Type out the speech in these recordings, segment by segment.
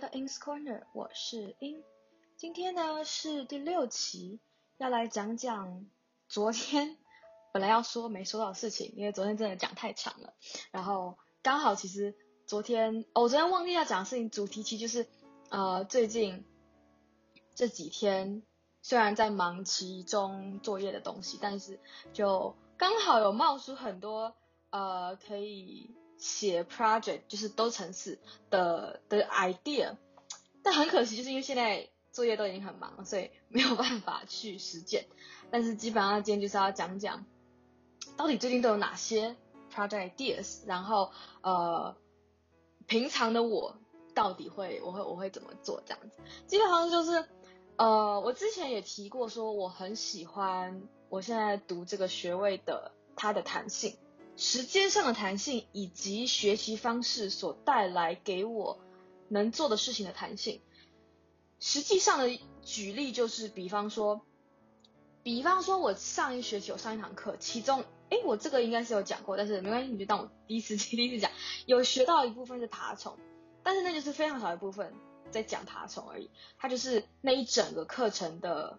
来到 Yin's Corner， 我是 Yin。今天呢是第6期，要来讲讲昨天本来要说没说到的事情，因为昨天真的讲太长了。然后刚好其实昨天忘记要讲的事情，主题期就是最近这几天虽然在忙期中作业的东西，但是就刚好有冒出很多可以写 project 就是都程式的 idea， 但很可惜就是因为现在作业都已经很忙，所以没有办法去实践。但是基本上今天就是要讲讲到底最近都有哪些 project ideas， 然后平常的我到底我会怎么做这样子。基本上就是我之前也提过说我很喜欢我现在读这个学位的它的弹性，时间上的弹性，以及学习方式所带来给我能做的事情的弹性。实际上的举例就是比方说我上一学期有上一堂课，其中我这个应该是有讲过，但是没关系，你就当我第一次讲，有学到一部分是爬虫，但是那就是非常小一部分在讲爬虫而已，它就是那一整个课程的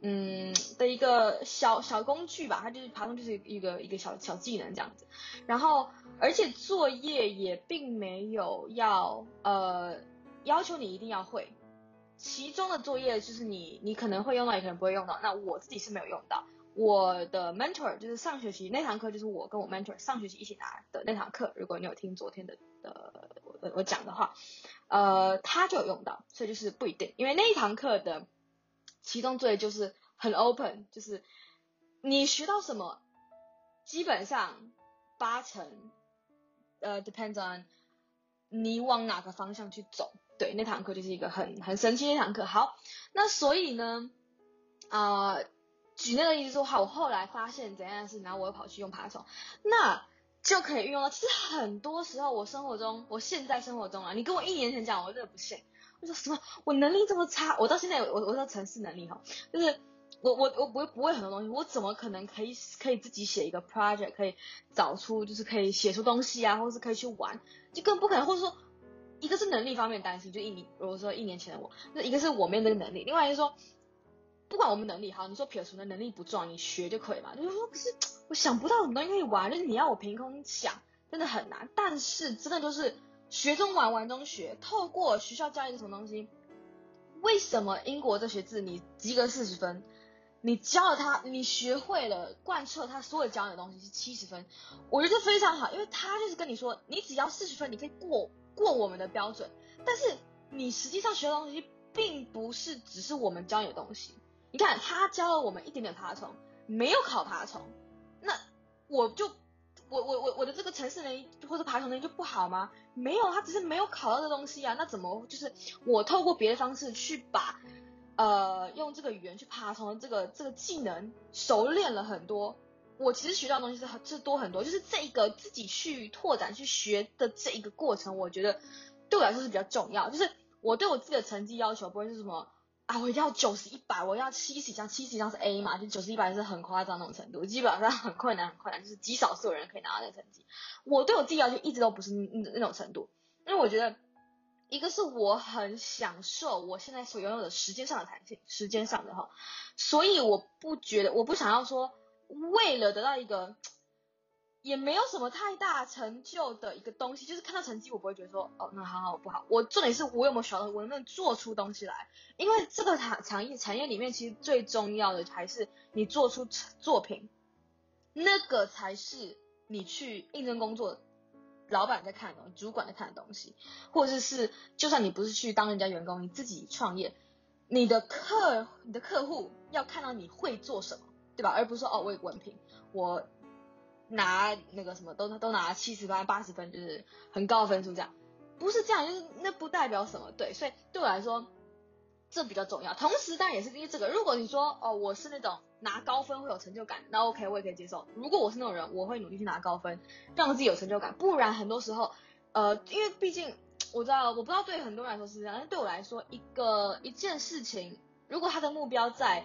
一个小工具吧，它就是爬虫，就是一个小技能这样子。然后而且作业也并没有要求你一定要会，其中的作业就是你可能会用到，也可能不会用到。那我自己是没有用到，我的 mentor 就是上学期那堂课，就是我跟我 mentor 上学期一起拿的那堂课，如果你有听昨天的我讲的话，他就有用到，所以就是不一定，因为那一堂课的其中作业就是很 open， 就是你学到什么基本上8成depends on 你往哪个方向去走。对，那堂课就是一个很神奇的一堂课。好，那所以呢举那个例子说，好，我后来发现怎样的事情，然后我又跑去用爬虫，那就可以运用到。其实很多时候我现在生活中啊，你跟我1年前讲我真的不信，我说什么？我能力这么差，我到现在我到程式能力哈，就是我不会很多东西，我怎么可能可以自己写一个 project， 可以找出就是可以写出东西啊，或是可以去玩，就更不可能。或者说，一个是能力方面担心，就如果说1年前的我，那一个是我没有这个能力，另外就是说，不管我们能力好，你说撇除的能力不撞，你学就可以嘛。就是说，可是我想不到什么东西可以玩，就是你要我凭空想，真的很难。但是真的就是。学中玩，玩中学，透过学校教一个什么东西，为什么英国这学制你及格40分，你教了他，你学会了，贯彻他所有教你的东西是70分，我觉得非常好，因为他就是跟你说，你只要40分，你可以过我们的标准，但是你实际上学的东西并不是只是我们教你的东西。你看他教了我们一点点爬虫，没有考爬虫，那我的这个程式能力或者爬虫能力就不好吗？没有，他只是没有考到的东西啊。那怎么就是我透过别的方式去把用这个语言去爬虫的这个技能熟练了很多，我其实学到的东西是多很多，就是这一个自己去拓展去学的这一个过程，我觉得对我来说是比较重要。就是我对我自己的成绩要求不会是什么啊，我一定要90、100，我要70以上，70以上是 A 嘛，就90、100是很夸张那种程度，基本上很困难，就是极少数人可以拿到那个成绩。我对我自己要求一直都不是那种程度，因为我觉得一个是我很享受我现在所拥有的时间上的弹性，时间上的哈，所以我不想要说为了得到一个也没有什么太大成就的一个东西，就是看到成绩我不会觉得说哦那好不好，我重点是我有没有学到，我能不能做出东西来。因为这个产业里面其实最重要的还是你做出作品，那个才是你去应征工作老板在看的东西，主管在看的东西，或者是就算你不是去当人家员工，你自己创业，你的客户要看到你会做什么，对吧？而不是说哦我有文凭，我拿那个什么都拿70分、80分，就是很高的分数，这样不是这样，就是那不代表什么。对，所以对我来说这比较重要。同时当然也是因为这个，如果你说哦我是那种拿高分会有成就感，那 OK 我也可以接受。如果我是那种人，我会努力去拿高分，让我自己有成就感。不然很多时候因为毕竟我不知道对很多人来说是这样，但对我来说一件事情如果他的目标在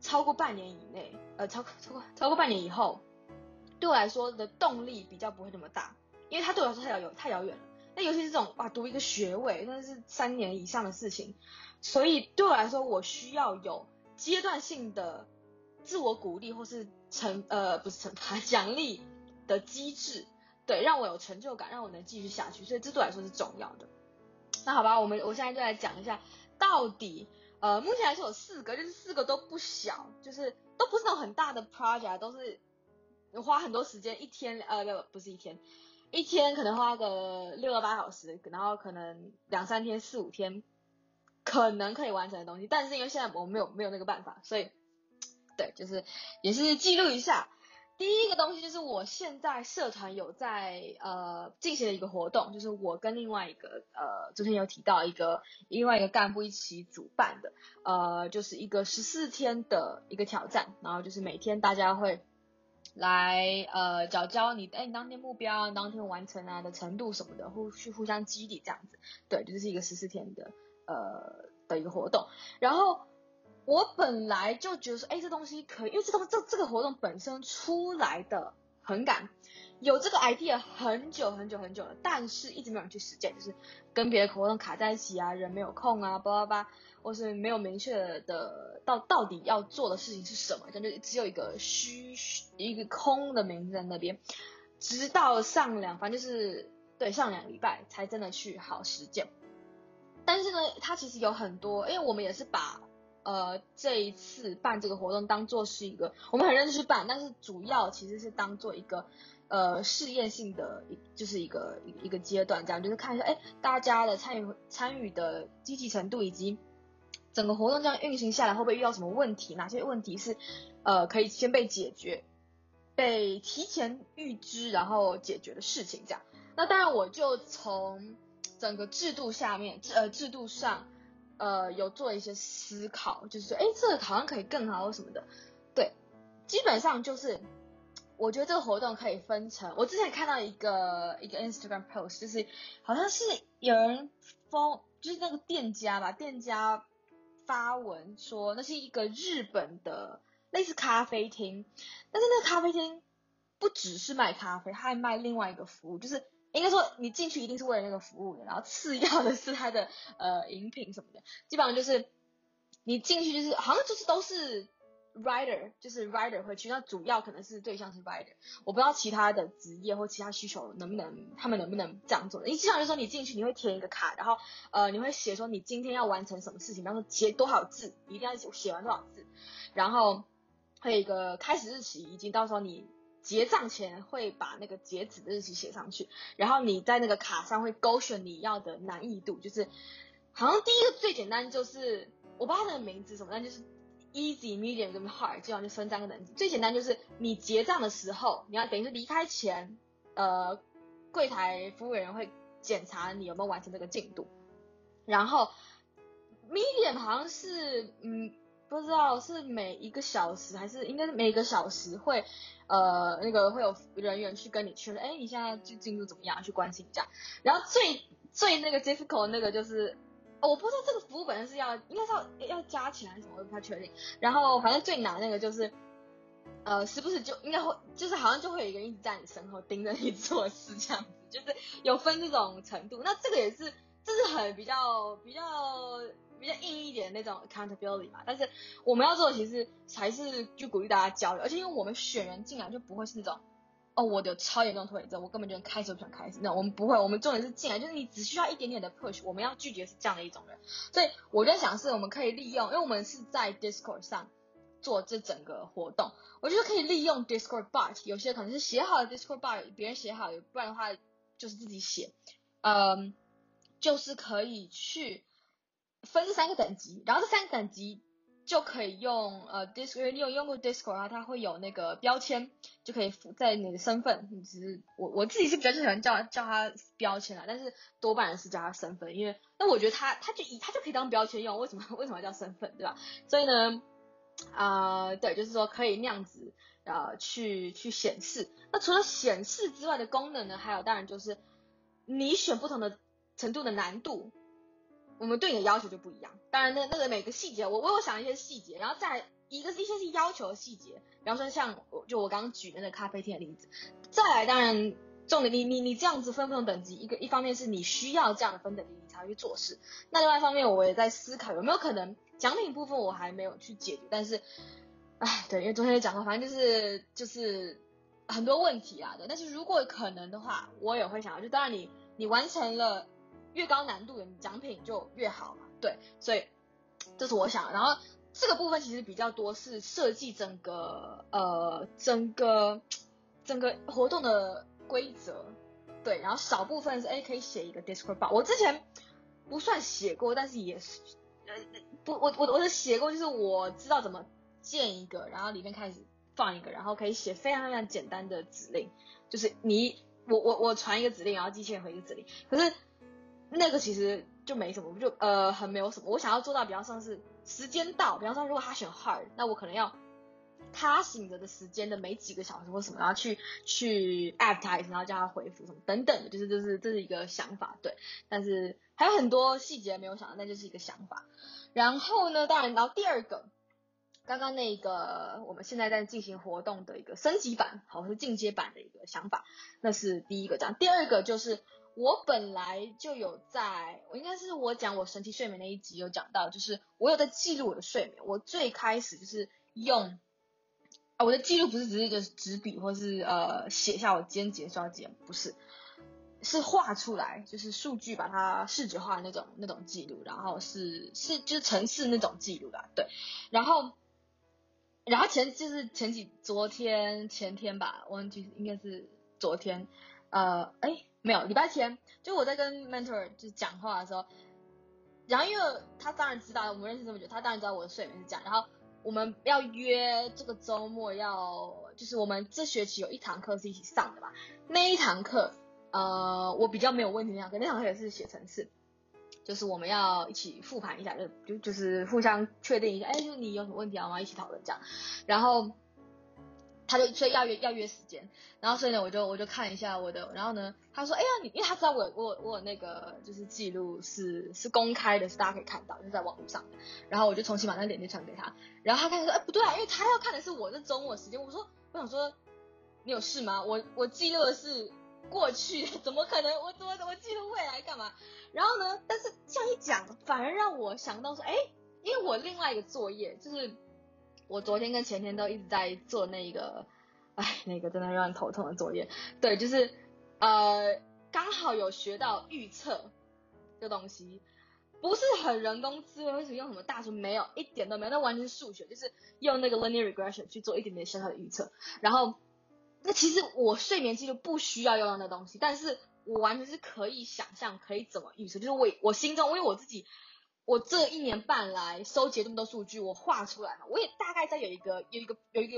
超过半年以内超过半年以后，对我来说的动力比较不会那么大，因为它对我来说太遥远了。那尤其是这种啊，读一个学位那是3年以上的事情，所以对我来说，我需要有阶段性的自我鼓励或是奖励的机制，对，让我有成就感，让我能继续下去，所以这对我来说是重要的。那好吧，我现在就来讲一下，到底目前来说有4个，就是4个都不小，就是都不是那种很大的 project， 都是花很多时间，一天可能花个6到8小时，然后可能2、3天、4、5天可能可以完成的东西，但是因为现在我没有那个办法，所以对，就是也是记录一下。第一个东西就是我现在社团有在进行的一个活动，就是我跟另外一个昨天有提到另外一个干部一起主办的，就是一个14天的一个挑战，然后就是每天大家会来交你，你当天目标当天完成啊的程度什么的，互相激励这样子，对，就是一个14天的一个活动。然后我本来就觉得说，这东西可以，因为这个活动本身出来的很赶，有这个 idea 很久了，但是一直没有人去实践，就是跟别的活动卡在一起啊，人没有空啊，巴拉巴拉，或是没有明确的到底要做的事情是什么，但就只有一个空的名字在那边，直到上两礼拜才真的去好实践。但是呢，它其实有很多，因为我们也是把这一次办这个活动当作是一个，我们很认真去办，但是主要其实是当作一个试验性的，就是一个阶段，这样就是看一下大家的参与的积极程度，以及整个活动这样运行下来会不会遇到什么问题，哪些问题是可以先被解决，被提前预知然后解决的事情这样。那当然我就从整个制度上有做一些思考，就是说这个好像可以更好什么的。对，基本上就是我觉得这个活动可以分成，我之前看到一个 Instagram post， 就是好像是有人就是那个店家发文说那是一个日本的类似咖啡厅，但是那个咖啡厅不只是卖咖啡，还卖另外一个服务，就是应该说你进去一定是为了那个服务的，然后次要的是它的饮品什么的，基本上就是你进去就是好像就是都是 rider， 就是 rider 会去，那主要可能是对象是 rider， 我不知道其他的职业或其他需求他们能不能这样做。你基本上就是说你进去你会填一个卡，然后你会写说你今天要完成什么事情，然后写多少字，一定要写完多少字，然后会有一个开始日期，以及到时候你结账前会把那个截止的日期写上去，然后你在那个卡上会勾选你要的难易度，就是好像第一个最简单就是我不知道它的名字什么，但就是 easy medium 跟 hard， 基本上就分3个等级。最简单就是你结账的时候，你要等于是离开前柜台服务人员会检查你有没有完成这个进度，然后 medium 好像是不知道是每一个小时还是应该是每一个小时会那个会有人员去跟你确认你现在就进度怎么样，去关心一下。然后最那个 difficult 那个就是我不知道这个服务本身是应该是要加钱还是什么，我不太确定。然后反正最难那个就是时不时就应该会就是好像就会有一个人一直在你身后盯着你做事这样子，就是有分这种程度。那这个也是这是很比较硬一点的那种 accountability 嘛，但是我们要做的其实还是就鼓励大家交流，而且因为我们选人进来就不会是那种我有超严重拖延症，我根本就不想开始，那我们不会，我们重点是进来就是你只需要一点点的 push， 我们要拒绝是这样的一种人。所以我在想是我们可以利用，因为我们是在 Discord 上做这整个活动，我觉得可以利用 Discord bot， 有些可能是写好的 Discord bot， 别人写好的，不然的话就是自己写，就是可以去分3个等级，然后这3个等级就可以用Discord， 你有用过 Discord 啊，它会有那个标签，就可以附在你的身份，你只是我自己是比较喜欢叫它标签啦，但是多半人是叫它身份，因为那我觉得它就可以当标签用，为什么要叫身份，对吧？所以呢对，就是说可以那样子去显示。那除了显示之外的功能呢，还有当然就是你选不同的程度的难度，我们对你的要求就不一样。当然那个每个细节我有想一些细节，然后再来一些是要求的细节，比方说像我刚刚举的那个咖啡厅的例子，再来当然重点你这样子分不同等级，一方面是你需要这样的分等级你才会去做事，那另外一方面我也在思考有没有可能奖品部分我还没有去解决，但是哎，对，因为昨天也讲过，反正就是很多问题啊，对，但是如果可能的话我也会想要，就当然你完成了越高难度的你奖品就越好嘛，对，所以这是我想的。然后这个部分其实比较多是设计整个活动的规则，对，然后少部分是可以写一个 Discord bot， 我之前不算写过，但是也是我是写过，就是我知道怎么建一个，然后里面开始放一个，然后可以写非常非常简单的指令，就是我传一个指令，然后机器人回一个指令，可是那个其实就没什么，就很没有什么。我想要做到比较像是时间到，比方说如果他选 hard， 那我可能要他醒着的时间的每几个小时或什么，然后去 app 他，然后叫他回复什么等等的，就是这是一个想法，对。但是还有很多细节没有想到，那就是一个想法。然后呢，当然，然后第二个，刚刚那个我们现在在进行活动的一个升级版，好，是进阶版的一个想法，那是第一个这样。第二个就是。我本来就有在，我应该是我讲我神奇睡眠那一集有讲到，就是我有在记录我的睡眠。我最开始就是用，我的记录不是只是一个纸笔或是写下我今天结束要几点，不是，是画出来，就是数据把它视觉化的那种记录，然后是就是程式那种记录啦，对，然后前天吧，忘记应该是昨天，没有，礼拜天就我在跟 mentor 就是讲话的时候，然后因为他当然知道我们认识这么久，他当然知道我的睡眠是这样，然后我们要约这个周末就是我们这学期有一堂课是一起上的嘛，那一堂课我比较没有问题，那堂课也是写程式，就是我们要一起复盘一下，就是互相确定一下，就是你有什么问题啊，我们要一起讨论这样，然后他就所以要约时间，然后所以呢我就看一下我的，然后呢他说你因为他知道我有那个就是记录是公开的，是大家可以看到，就是在网络上的，然后我就重新把那链接传给他，然后他开始说不对啊，因为他要看的是我这周末时间，我想说你有事吗？我记录的是过去，怎么可能我记录未来干嘛？然后呢，但是这样一讲反而让我想到说因为我另外一个作业就是。我昨天跟前天都一直在做那个真的让人头痛的作业，对，就是刚好有学到预测这东西，不是很人工智慧，或者用什么大数，没有，一点都没有，那完全是数学，就是用那个 linear regression 去做一点点小小的预测，然后那其实我睡眠记录不需要用到那东西，但是我完全是可以想象可以怎么预测，就是我心中，因为我自己。我这一年半来收集这么多数据，我画出来嘛，我也大概在有一个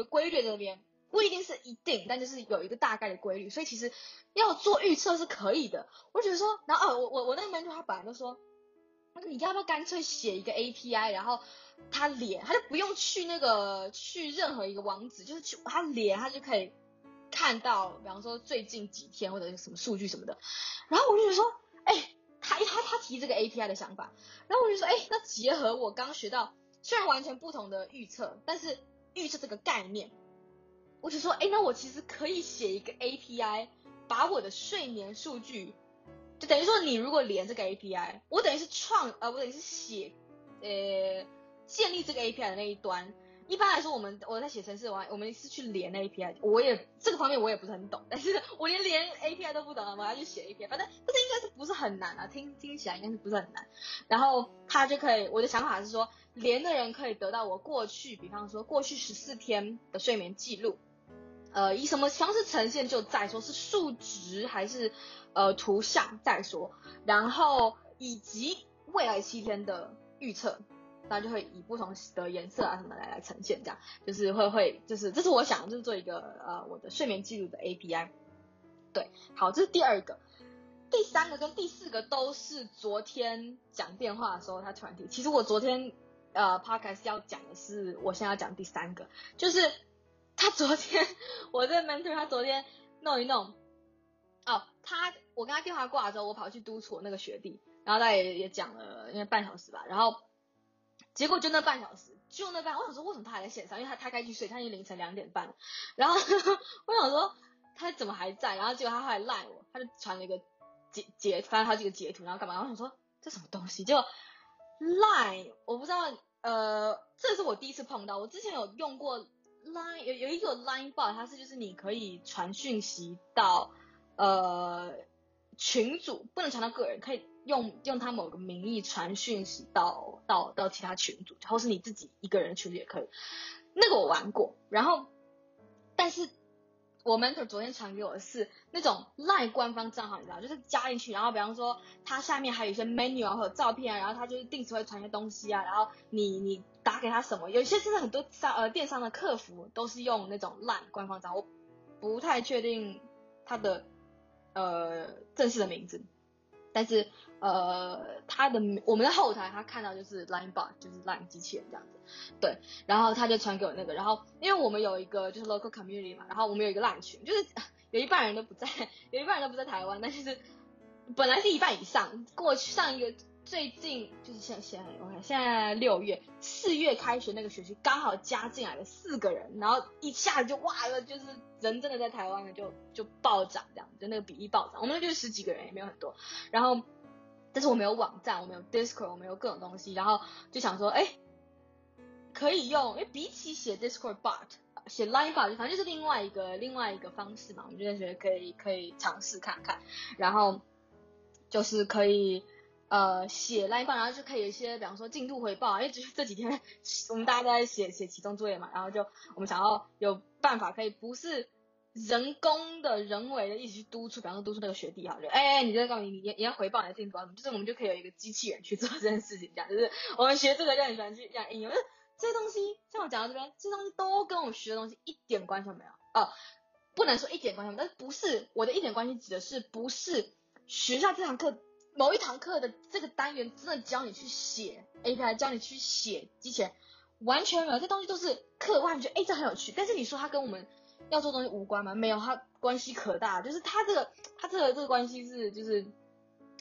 规律在那边，不一定是一定，但就是有一个大概的规律，所以其实要做预测是可以的。我觉得说，然后我那个mentor他本来就说，你要不要干脆写一个 API， 然后他就不用去任何一个网址，就是去他就可以看到，比方说最近几天或者什么数据什么的。然后我就觉得说，他提这个 API 的想法，然后我就说，那结合我刚学到，虽然完全不同的预测，但是预测这个概念，我就说，那我其实可以写一个 API， 把我的睡眠数据，就等于说你如果连这个 API， 我等于是写，建立这个 API 的那一端。一般来说，我在写程式，我们是去连 API， 这个方面我也不是很懂，但是我连 API 都不懂，我要去写 API， 但是应该是不是很难啊？听起来应该是不是很难。然后他就可以，我的想法是说，连的人可以得到我过去，比方说过去14天的睡眠记录，以什么方式呈现就再说，是数值还是图像再说，然后以及未来7天的预测。那就会以不同的颜色啊什么来呈现，这样就是就是这是我想就是做一个我的睡眠记录的 API， 对，好，这是第二个，第三个跟第四个都是昨天讲电话的时候他突然提，其实我昨天podcast 要讲的是我现在要讲第三个，就是他昨天我这 mentor 他昨天弄一弄，我跟他电话挂了之后，我跑去督促我那个学弟，然后他也讲了应该半小时吧，然后。结果就那半小时，我想说为什么他还在线上？因为他该去睡，他已经凌晨2点半了。然后我想说，他怎么还在？然后结果他后来赖我，他就传了一个发了好几个截图，然后干嘛？然后我想说这什么东西？结果LINE 我不知道，这是我第一次碰到。我之前有用过 LINE， 有一个 LINE bot， 它是就是你可以传讯息到群组，不能传到个人，可以用它某个名义传讯息到其他群组，或是你自己一个人的群组也可以。那个我玩过，然后但是我们昨天传给我的是那种 LINE 官方账号，你知道，就是加进去，然后比方说它下面还有一些 menu 啊，或者照片啊，然后它就是定时会传一些东西啊，然后你打给它什么，有些甚至很多电商的客服都是用那种 LINE 官方账号，我不太确定它的正式的名字，但是我们的后台他看到就是 LINE bot， 就是 LINE 机器人这样子，对，然后他就传给我那个，然后因为我们有一个就是 local community 嘛，然后我们有一个 LINE 群，就是有一半人都不在台湾，但就是本来是一半以上，过去上一个最近就是现在6月4月开学那个学期刚好加进来了4个人，然后一下子就哇，就是人真的在台湾了，就暴涨这样，就那个比例暴涨，我们那就是10几个人也没有很多，然后但是我没有网站，我没有 Discord， 我没有各种东西，然后就想说可以用，因为比起写 Discord bot 写 LINE bot 反正就是另外一个方式嘛，我们就觉得可以尝试看看，然后就是可以写 LINE bot， 然后就可以有一些比方说进度回报，因为这几天我们大家都在写期中作业嘛，然后就我们想要有办法可以不是人工的人为的一起去督促，比方说督促那个学弟哈，就你这个你要回报你的进度啊，就是我们就可以有一个机器人去做这件事情，这样就是我们学这个就很喜欢去这样应用，这些东西像我讲到这边，这些东西都跟我们学的东西一点关系都没有，不能说一点关系，但是不是我的一点关系指的是不是学校这堂课某一堂课的这个单元真的教你去写 API， 教你去写机器人，完全没有，这东西都是课外，你觉得这很有趣，但是你说它跟我们要做东西无关吗？没有，它关系可大，就是它这个关系是，就是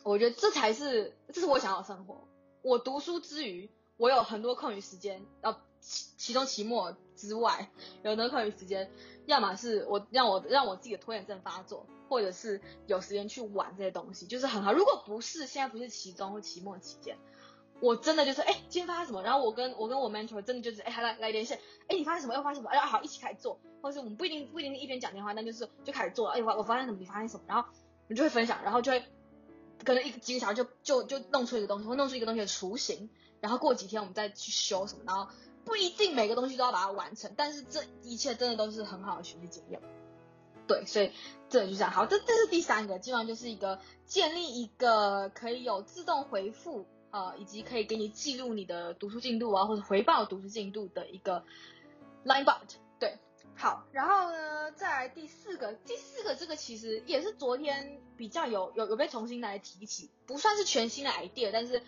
我觉得这是我想要的生活。我读书之余，我有很多空余时间，其中期末之外有很多空余时间，要么是我让我自己的拖延症发作，或者是有时间去玩这些东西，就是很好。如果不是现在不是期中或期末期间，我真的就是今天发生什么，然后我跟我 mentor 真的就是来连线，你发生什么又发生什么，好一起开始做，或是我们不一定一边讲电话，但就是就开始做了，我发现什么你发现什么，然后我们就会分享，然后就会可能几个小时就弄出一个东西，或弄出一个东西的雏形，然后过几天我们再去修什么，然后不一定每个东西都要把它完成，但是这一切真的都是很好的学习经验。对，所以这就这样。好，这是第三个，基本上就是一个建立一个可以有自动回复以及可以给你记录你的读书进度啊，或者回报读书进度的一个 LINE bot。 对，好，然后呢，再来第四个这个其实也是昨天比较有被重新来提起，不算是全新的 idea， 但是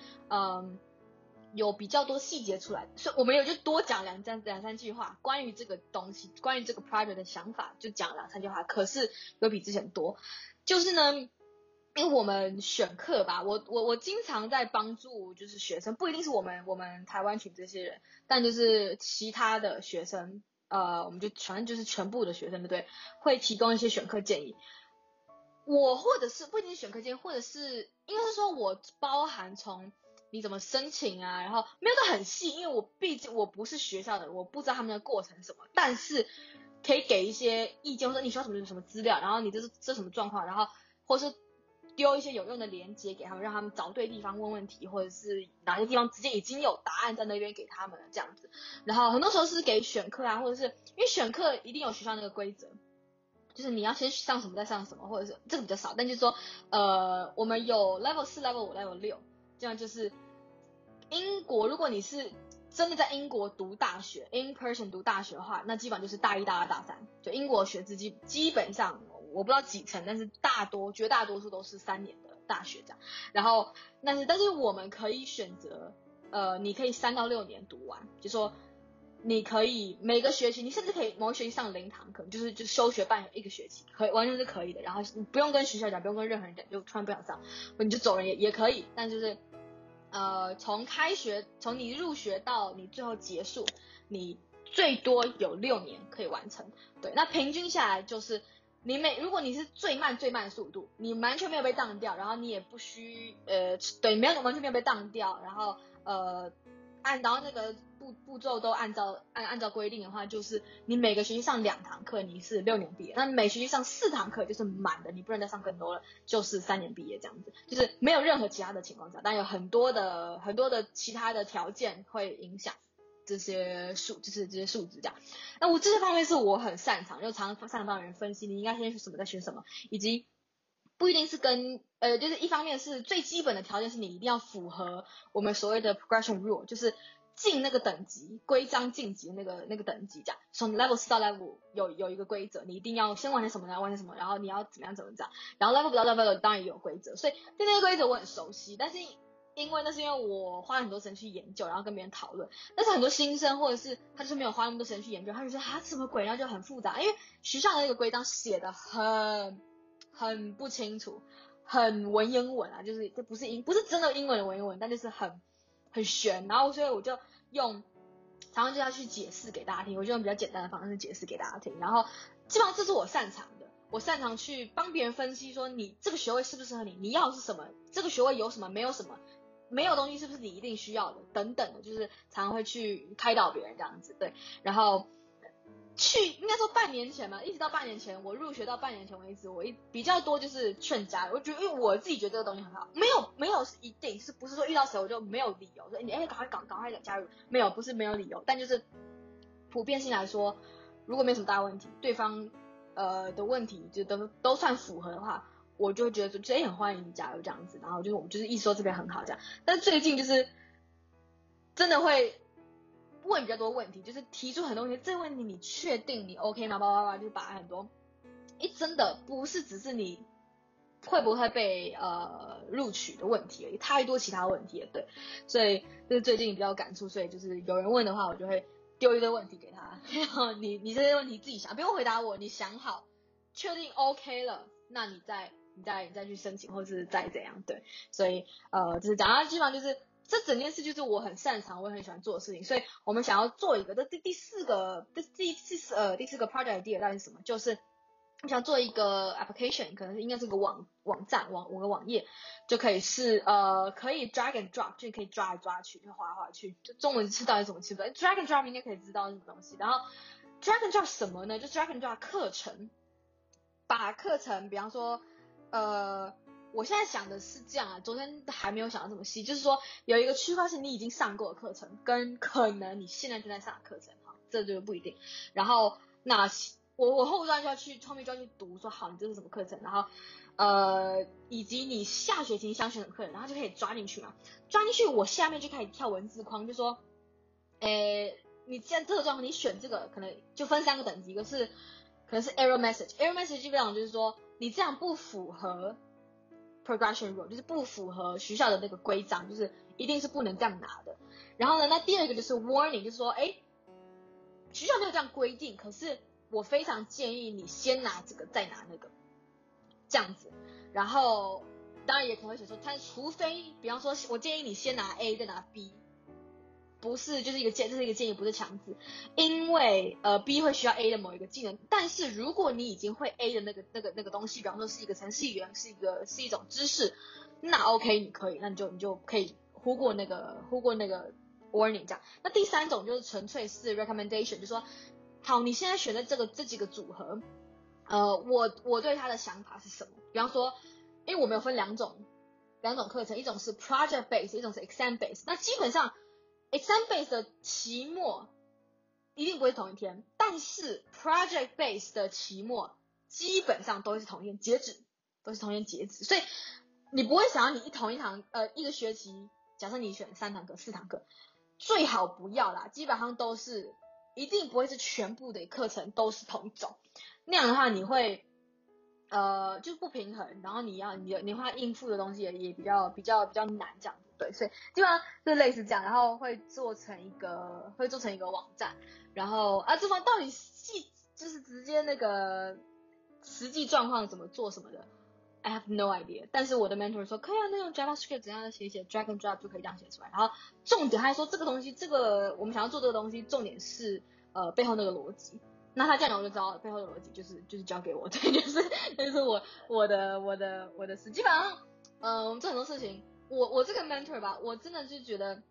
有比较多细节出来，所以我们有就多讲两三句话关于这个东西，关于这个 project 的想法，就讲2-3句话，可是有比之前多，就是呢。因为我们选课吧，我经常在帮助就是学生，不一定是我们台湾群这些人，但就是其他的学生，我们就反正就是全部的学生，对不对？会提供一些选课建议。我或者是不一定是选课建议，或者是应该是说我包含从你怎么申请啊，然后没有到很细，因为我毕竟我不是学校的，我不知道他们的过程什么，但是可以给一些意见，或者你需要什么资料，然后你这什么状况，然后或是丢一些有用的连结给他们，让他们找对地方问问题，或者是哪些地方直接已经有答案在那边给他们了这样子。然后很多时候是给选课啊，或者是因为选课一定有学校那个规则，就是你要先上什么再上什么，或者是这个比较少，但就是说我们有 level 4 level 5 level 6，这样就是英国如果你是真的在英国读大学 in person 读大学的话，那基本就是大1、大2、大3，就英国学制基本上我不知道几成，但是绝大多数都是3年的大学这样。然后但是我们可以选择你可以3到6年读完，就说你可以每个学期，你甚至可以某一学期上0堂课，就是休学半一个学期，可以完全是可以的，然后你不用跟学校讲，不用跟任何人讲，就突然不想上你就走人也可以，但就是从开学从你入学到你最后结束，你最多有6年可以完成。对，那平均下来就是如果你是最慢的速度，你完全没有被当掉，然后你也不需对，没有完全没有被当掉，然后然后那个步骤都按照规定的话，就是你每个学期上2堂课，你是6年毕业；那每学期上4堂课就是满的，你不能再上更多了，就是3年毕业这样子。就是没有任何其他的情况下，但有很多的其他的条件会影响这些数值这样。那我这些方面是我很擅长，就常常帮人分析你应该先学什么再学什么，以及不一定是跟就是一方面是最基本的条件是你一定要符合我们所谓的 progression rule， 就是进那个等级规章晋级那个等级这样，从 level 4到 level 5有一个规则，你一定要先完成什么，然后完成什么，然后你要怎么样，然后 level 5到 level 6当然也有规则，所以对那个规则我很熟悉，但是因为那是因为我花了很多时间去研究，然后跟别人讨论，但是很多新生或者是他就是没有花那么多时间去研究，他就说啊什么鬼，然后就很复杂，因为学校的那个规章写的很不清楚，很文言文啊，就是这不是真的英文的文言文，但就是很玄，然后所以我就常常就要去解释给大家听，我就用比较简单的方式解释给大家听，然后基本上这是我擅长的，我擅长去帮别人分析说你这个学位适不适合你，你要的是什么，这个学位有什么没有什么，没有东西是不是你一定需要的等等的，就是常常会去开导别人这样子。对，然后应该说半年前嘛，一直到半年前，我入学到半年前为止，我比较多就是劝家人，我觉得因为我自己觉得这个东西很好，没有一定是不是说遇到谁我就没有理由说你赶快加入，没有不是没有理由，但就是普遍性来说，如果没什么大问题，对方的问题就都算符合的话，我就会觉得很欢迎你加入这样子，然后就是我们就是一直说这边很好这样，但最近就是真的会问比较多问题，就是提出很多问题，这个问题你确定你 OK 吗？就是把很多，真的不是只是你会不会被录取的问题而已，太多其他问题了。对，所以就是最近比较有感触，所以就是有人问的话，我就会丢一堆问题给他，然后你这些问题自己想，不用回答我，你想好，确定 OK 了，那你再去申请，或是再怎样。对，所以就是讲到基本上就是。这整件事就是我很擅长，我也很喜欢做的事情，所以我们想要做一个，这第四个 project idea 到底是什么？就是我想做一个 application， 可能应该是个网站网页，就可以是可以 drag and drop， 就可以抓来抓去，就划来划去，就中文是到底怎么区分 ？drag and drop 应该可以知道什么东西。然后 drag and drop 什么呢？就 drag and drop 课程，把课程，比方说我现在想的是这样啊，昨天还没有想到这么细，就是说有一个区块是你已经上过的课程，跟可能你现在正在上的课程，哈，这就不一定。然后那我后段就要去后面就要去读说，好，你这是什么课程，然后以及你下学期想选的课程，然后就可以抓进去嘛。抓进去，我下面就开始跳文字框，就说，你现在这个状况，你选这个可能就分3个等级，一个是可能是 error message，error message 基本上就是说你这样不符合。progression rule 就是不符合学校的那个规章，就是一定是不能这样拿的。然后呢，那第2个就是 warning， 就是说，学校没有这样规定，可是我非常建议你先拿这个，再拿那个，这样子。然后当然也可能会写说，但除非，比方说，我建议你先拿 A， 再拿 B， 不是就是这是一个建议，不是强制，因为B 会需要 A 的某一个技能，但是如果你已经会 A 的那个东西，比方说是一个程式语言，是一种知识，那 OK 你可以，那你就可以忽过那个 warning 这样。那第3种就是纯粹是 recommendation， 就说好，你现在选的这几个组合，我对它的想法是什么？比方说，因为我们有分两种课程，一种是 project based， 一种是 exam based， 那基本上。exam based 的期末一定不会同一天，但是 project based 的期末基本上都是同一天截止，所以你不会想要你同一堂一个学期，假设你选3堂课、4堂课，最好不要啦，基本上都是一定不会是全部的课程都是同种，那样的话你会就不平衡，然后你要应付的东西也比较难这样子。对，所以基本上就类似这样，然后会做成一个网站，然后这方到底就是直接那个实际状况怎么做什么的 I have no idea， 但是我的 mentor 说可以啊，那用 JavaScript 怎样的写 drag and drop 就可以这样写出来，然后重点还说这个东西我们想要做这个东西，重点是背后那个逻辑，那他这样我就知道背后的逻辑就是交给我，对，就是我的事。基本上，我们做很多事情，我这个 mentor 吧，我真的就觉得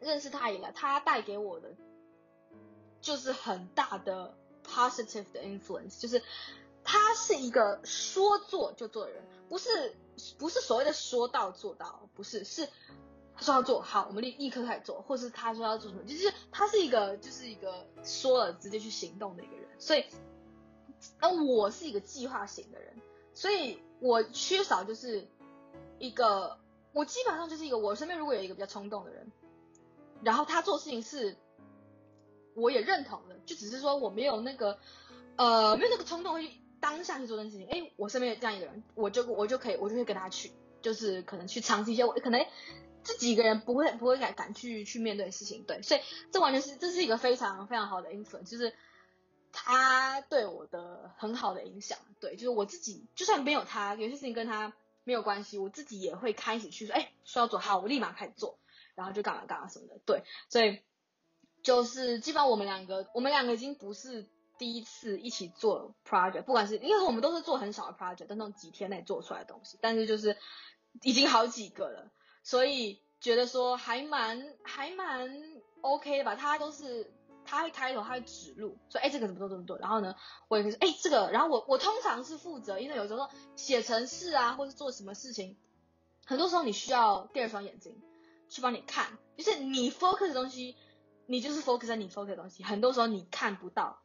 认识他以来，他带给我的就是很大的 positive 的 influence， 就是他是一个说做就做的人，不是所谓的说到做到，不是，是他说要做好，我们立刻开始做，或是他说要做什么，就是他是一个说了直接去行动的一个人。所以，那我是一个计划型的人，所以我缺少就是一个，我基本上就是一个，我身边如果有一个比较冲动的人，然后他做事情是我也认同的，就只是说我没有那个冲动会当下去做这件事情。哎，我身边有这样一个人，我就可以跟他去，就是可能去尝试一些我可能自己一个人不会敢去面对的事情，对，所以这是一个非常非常好的 influence， 就是他对我的很好的影响，对，就是我自己就算没有他，有些事情跟他没有关系，我自己也会开始去说，哎，说要做好，我立马开始做，然后就干嘛干嘛什么的，对，所以就是基本上我们两个已经不是第一次一起做 project， 不管是因为我们都是做很小的 project， 但那种几天内做出来的东西，但是就是已经好几个了。所以觉得说还蛮 OK 的吧，他会开头，他会指路，说这个怎么做怎么做，然后呢我也可以说这个，然后我通常是负责，因为有时候写程式啊或是做什么事情，很多时候你需要第二双眼睛去帮你看，就是你 focus 的东西，你就是 focus 在你 focus 的东西，很多时候你看不到，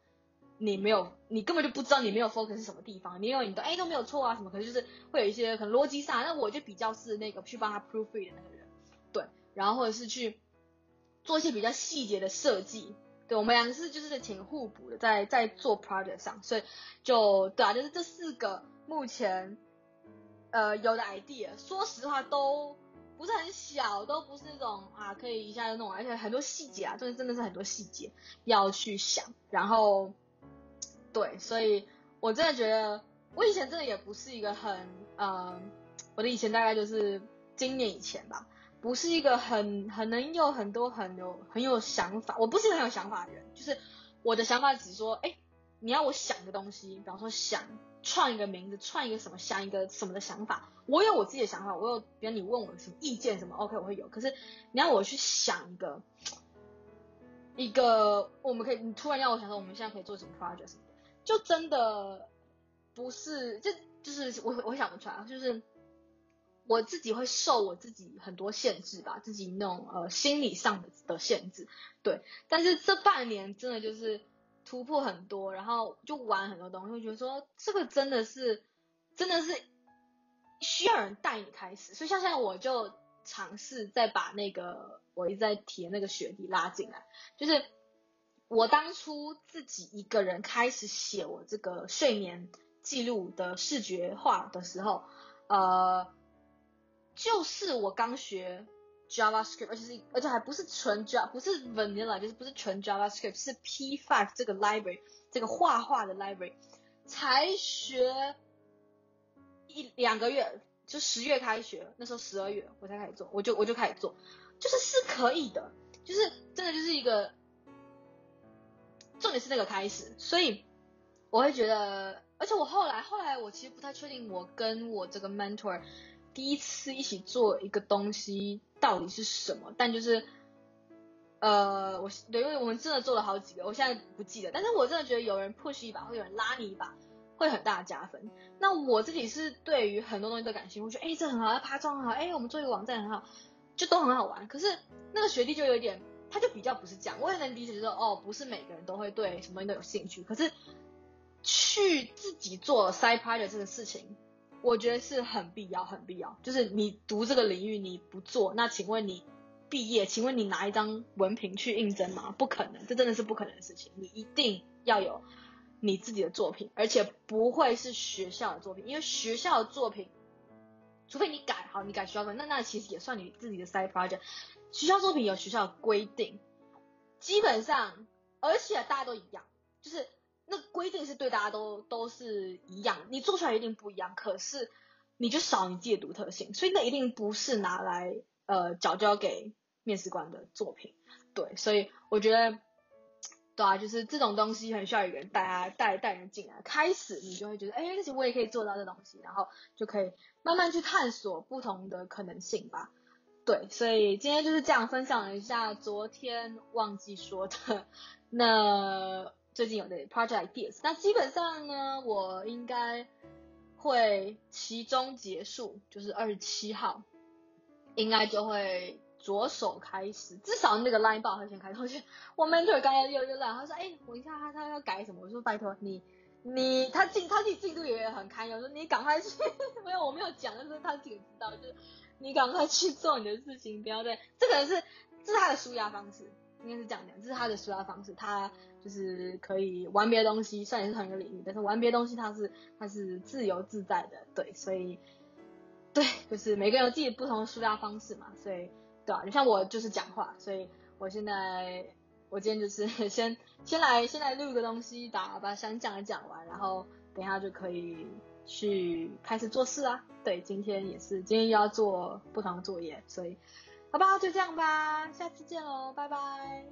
你根本就不知道你没有 focus 是什么地方，你有你的都没有错啊什么，可是就是会有一些可能逻辑上，那我就比较是那个去帮他 proofread 的那个人，对，然后或者是去做一些比较细节的设计，对，我们两个是就是挺互补的，在做 project 上，所以就对啊，就是这四个目前有的 idea， 说实话都不是很小，都不是那种啊可以一下就弄完，而且很多细节啊，就是真的是很多细节要去想，然后。对，所以我真的觉得，我以前真的也不是一个很，我的以前大概就是今年以前吧，不是一个很能有很多很有想法，我不是一个很有想法的人，就是我的想法只是说，你要我想个东西，比方说想创一个名字，创一个什么，想一个什么的想法，我有我自己的想法，我有，比如你问我什么意见什么 ，OK， 我会有，可是你要我去想一个，我们可以，你突然让我想说我们现在可以做什么 project 什么的。就真的不是，就是我想不出来，就是我自己会受我自己很多限制吧，自己那种心理上的限制，对。但是这半年真的就是突破很多，然后就玩很多东西，会觉得说这个真的是需要人带你开始，所以像现在我就尝试再把那个我一直在提的那个学弟拉进来，就是。我当初自己一个人开始写我这个睡眠记录的视觉化的时候，就是我刚学 JavaScript， 而且还不是纯 Java， 不是 Vanilla， 就是不是纯 JavaScript， 是 P5 这个 library， 这个画的 library， 才学1-2个月，就10月开学，那时候12月我才开始做，我就开始做，是可以的，就是真的就是一个。重点是那个开始，所以我会觉得，而且我后来我其实不太确定，我跟我这个 mentor 第一次一起做一个东西到底是什么，但就是因为我们真的做了好几个，我现在不记得，但是我真的觉得有人 push 一把，或有人拉你一把，会很大的加分。那我自己是对于很多东西都感兴趣，我觉得这很好，爬窗很好，我们做一个网站很好，就都很好玩。可是那个学弟就有点。他就比较不是这样，我也能理解，就是不是每个人都会对什么人都有兴趣。可是去自己做 side project 这个事情，我觉得是很必要，很必要。就是你读这个领域你不做，那请问你毕业，请问你拿一张文凭去应征吗？不可能，这真的是不可能的事情。你一定要有你自己的作品，而且不会是学校的作品，因为学校的作品，除非你改学校作品，那其实也算你自己的 side project。学校作品有学校的规定，基本上，而且大家都一样，就是那规定是对大家都是一样，你做出来一定不一样，可是你就少你自己的独特性，所以那一定不是拿来交给面试官的作品，对，所以我觉得对啊，就是这种东西很需要有人带人进来，开始你就会觉得哎，其实我也可以做到这东西，然后就可以慢慢去探索不同的可能性吧。对，所以今天就是这样分享了一下昨天忘记说的那最近有的 project ideas。 那基本上呢我应该会期中结束，就是27号应该就会着手开始，至少那个 line bar 会先开始。我 mentor 刚才又来，他说哎，我一下他要改什么，我说拜托你他自己进度也很堪忧，说你赶快去没有我没有讲，但是他自己知道，就是你赶快去做你的事情，不要再这个是这是他的抒压方式，应该是这样讲，这是他的抒压方式，他就是可以玩别的东西，虽然也是同一个领域，但是玩别的东西他是自由自在的。对，所以对，就是每个人有自己不同的抒压方式嘛，所以对啊，就像我就是讲话，所以我今天就是先来录个东西，把想讲的讲完，然后等一下就可以去开始做事啊。对，今天又要做不同的作业，所以好吧，就这样吧，下次见咯，拜拜。